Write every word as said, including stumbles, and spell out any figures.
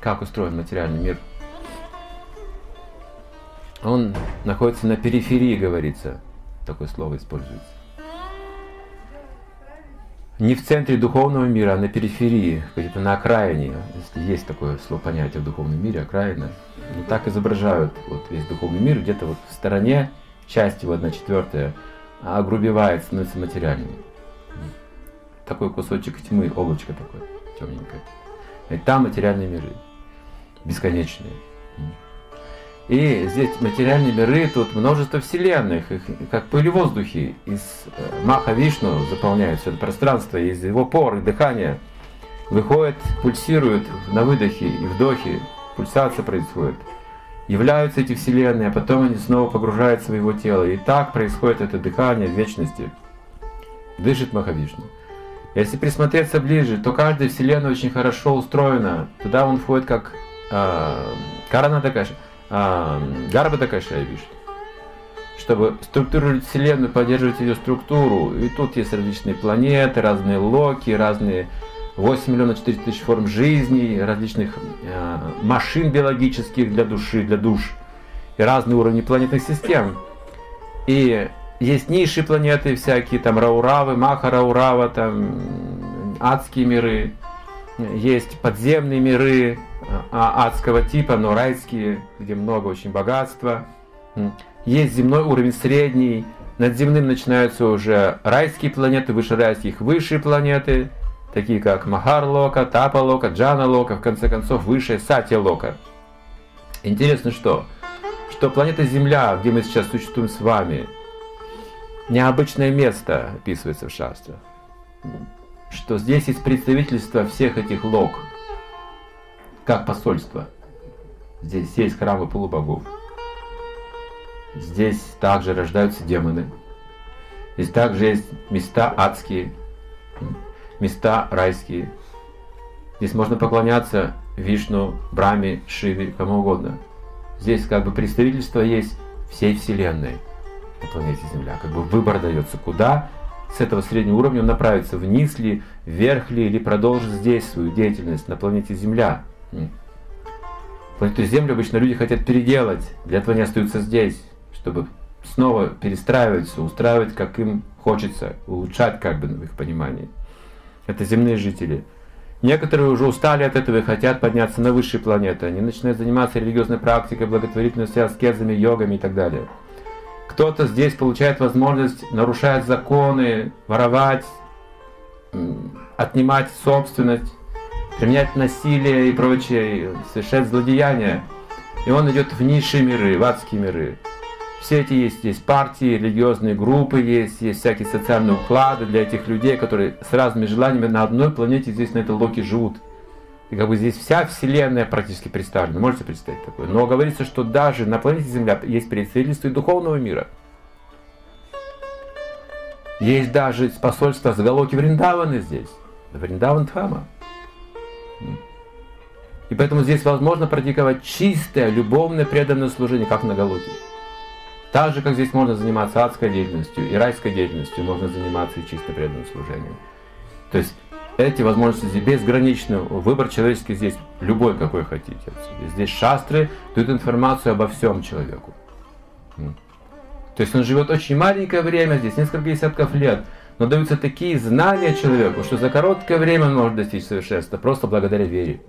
как устроен материальный мир, он находится на периферии, говорится, такое слово используется. Не в центре духовного мира, а на периферии, где-то на окраине, если есть такое слово, понятие в духовном мире, окраина. Но так изображают вот весь духовный мир, где-то вот в стороне, часть его одна четвертая, огрубевает, становится материальной. Такой кусочек тьмы, облачко такое, темненькое. И там материальные миры, бесконечные. И здесь материальные миры, тут множество вселенных, их, как пыль в воздухе, из Махавишну заполняет все это пространство, из его пор и дыхания выходит, пульсирует на выдохе и вдохе, пульсация происходит. Являются эти вселенные, а потом они снова погружаются в его тело. И так происходит это дыхание в вечности. Дышит Махавишну. Если присмотреться ближе, то каждая вселенная очень хорошо устроена. Туда он входит как э, Карана такая же, э, Гарба такая же, я вижу. Чтобы структурировать вселенную, поддерживать ее структуру. И тут есть различные планеты, разные локи, разные восемь миллионов четыреста тысяч форм жизни, различных э, машин биологических для души, для душ. И разные уровни планетных систем. И есть низшие планеты всякие, там Рауравы, Маха Раурава, там адские миры, есть подземные миры адского типа, но райские, где много очень богатства. Есть земной уровень средний, над земным начинаются уже райские планеты, выше райских высшие планеты, такие как Махарлока, Тапалока, Джаналока, в конце концов высшая Сатья-лока. Интересно что? Что планета Земля, где мы сейчас существуем с вами, необычное место описывается в шастре, что здесь есть представительство всех этих лог, как посольство. Здесь есть храмы полубогов. Здесь также рождаются демоны. Здесь также есть места адские, места райские. Здесь можно поклоняться Вишну, Браме, Шиве, кому угодно. Здесь как бы представительство есть всей Вселенной. На планете Земля. Как бы выбор дается, куда с этого среднего уровня он направится, вниз ли, вверх ли, или продолжит здесь свою деятельность на планете Земля. Планету Землю обычно люди хотят переделать, для этого они остаются здесь, чтобы снова перестраиваться, устраивать, как им хочется, улучшать как бы в их понимании. Это земные жители. Некоторые уже устали от этого и хотят подняться на высшие планеты. Они начинают заниматься религиозной практикой, благотворительностью, аскезами, йогами и так далее. Кто-то здесь получает возможность нарушать законы, воровать, отнимать собственность, применять насилие и прочее, совершать злодеяния. И он идет в низшие миры, в адские миры. Все эти есть, есть партии, религиозные группы, есть, есть всякие социальные уклады для этих людей, которые с разными желаниями на одной планете здесь на этой локе живут. И как бы здесь вся Вселенная практически представлена. Можете представить такое? Но говорится, что даже на планете Земля есть представительство и духовного мира. Есть даже посольство с Голоки Вриндаваны здесь. Вриндаван Тхама. И поэтому здесь возможно практиковать чистое, любовное, преданное служение, как на Голоке. Так же, как здесь можно заниматься адской деятельностью и райской деятельностью, можно заниматься и чисто преданным служением. То есть эти возможности безграничны. Выбор человеческий здесь любой, какой хотите. Здесь шастры дают информацию обо всем человеку. То есть он живет очень маленькое время, здесь несколько десятков лет, но даются такие знания человеку, что за короткое время он может достичь совершенства, просто благодаря вере.